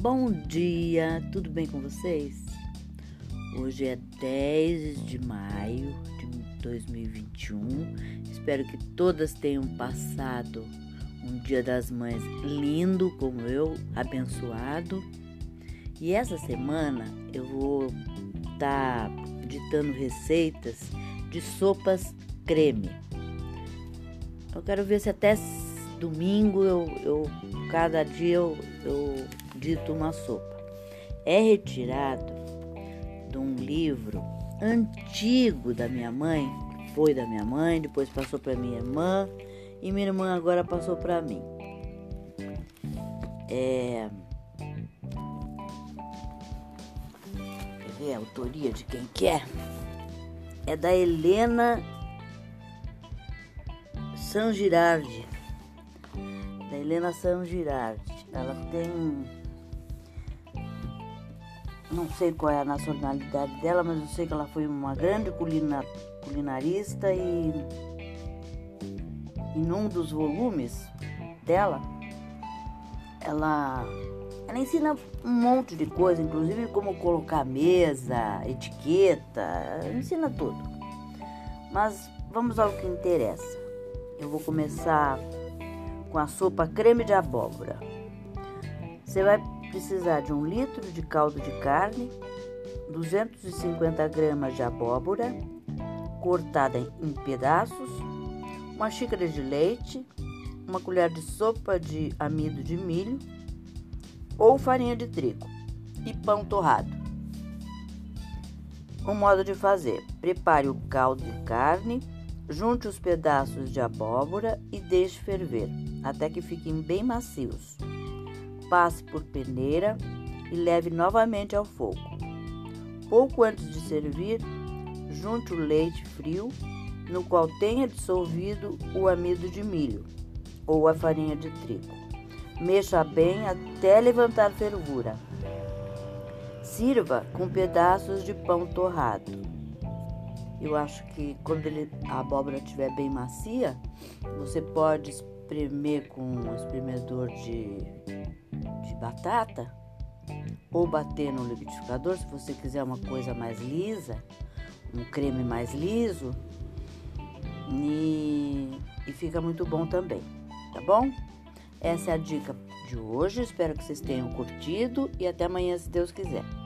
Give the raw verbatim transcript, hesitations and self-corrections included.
Bom dia, tudo bem com vocês? Hoje é dez de maio de dois mil e vinte e um. Espero que todas tenham passado um Dia das Mães lindo como eu, abençoado. E essa semana eu vou estar ditando receitas de sopas creme. Eu quero ver se até domingo eu, eu cada dia eu, eu dito uma sopa. É retirado de um livro antigo da minha mãe, foi da minha mãe, depois passou para minha irmã e minha irmã agora passou para mim. É... Quer ver a autoria de quem que é? É da Helena Sangirardi. Da Helena Sangirardi. Ela tem... Não sei qual é a nacionalidade dela, mas eu sei que ela foi uma grande culina... culinarista e... Em um dos volumes dela, ela... ela ensina um monte de coisa, inclusive como colocar mesa, etiqueta, ela ensina tudo. Mas vamos ao que interessa. Eu vou começar com a sopa creme de abóbora. Você vai precisar de um litro de caldo de carne, duzentos e cinquenta gramas de abóbora, cortada em pedaços, uma xícara de leite, uma colher de sopa de amido de milho ou farinha de trigo e pão torrado. O modo de fazer: prepare o caldo de carne, junte os pedaços de abóbora e deixe ferver, até que fiquem bem macios. Passe por peneira e leve novamente ao fogo. Pouco antes de servir, junte o leite frio, no qual tenha dissolvido o amido de milho ou a farinha de trigo. Mexa bem até levantar fervura. Sirva com pedaços de pão torrado. Eu acho que quando ele, a abóbora estiver bem macia, você pode espremer com um espremedor de, de batata ou bater no liquidificador, se você quiser uma coisa mais lisa, um creme mais liso, e, e fica muito bom também, tá bom? Essa é a dica de hoje, espero que vocês tenham curtido e até amanhã, se Deus quiser.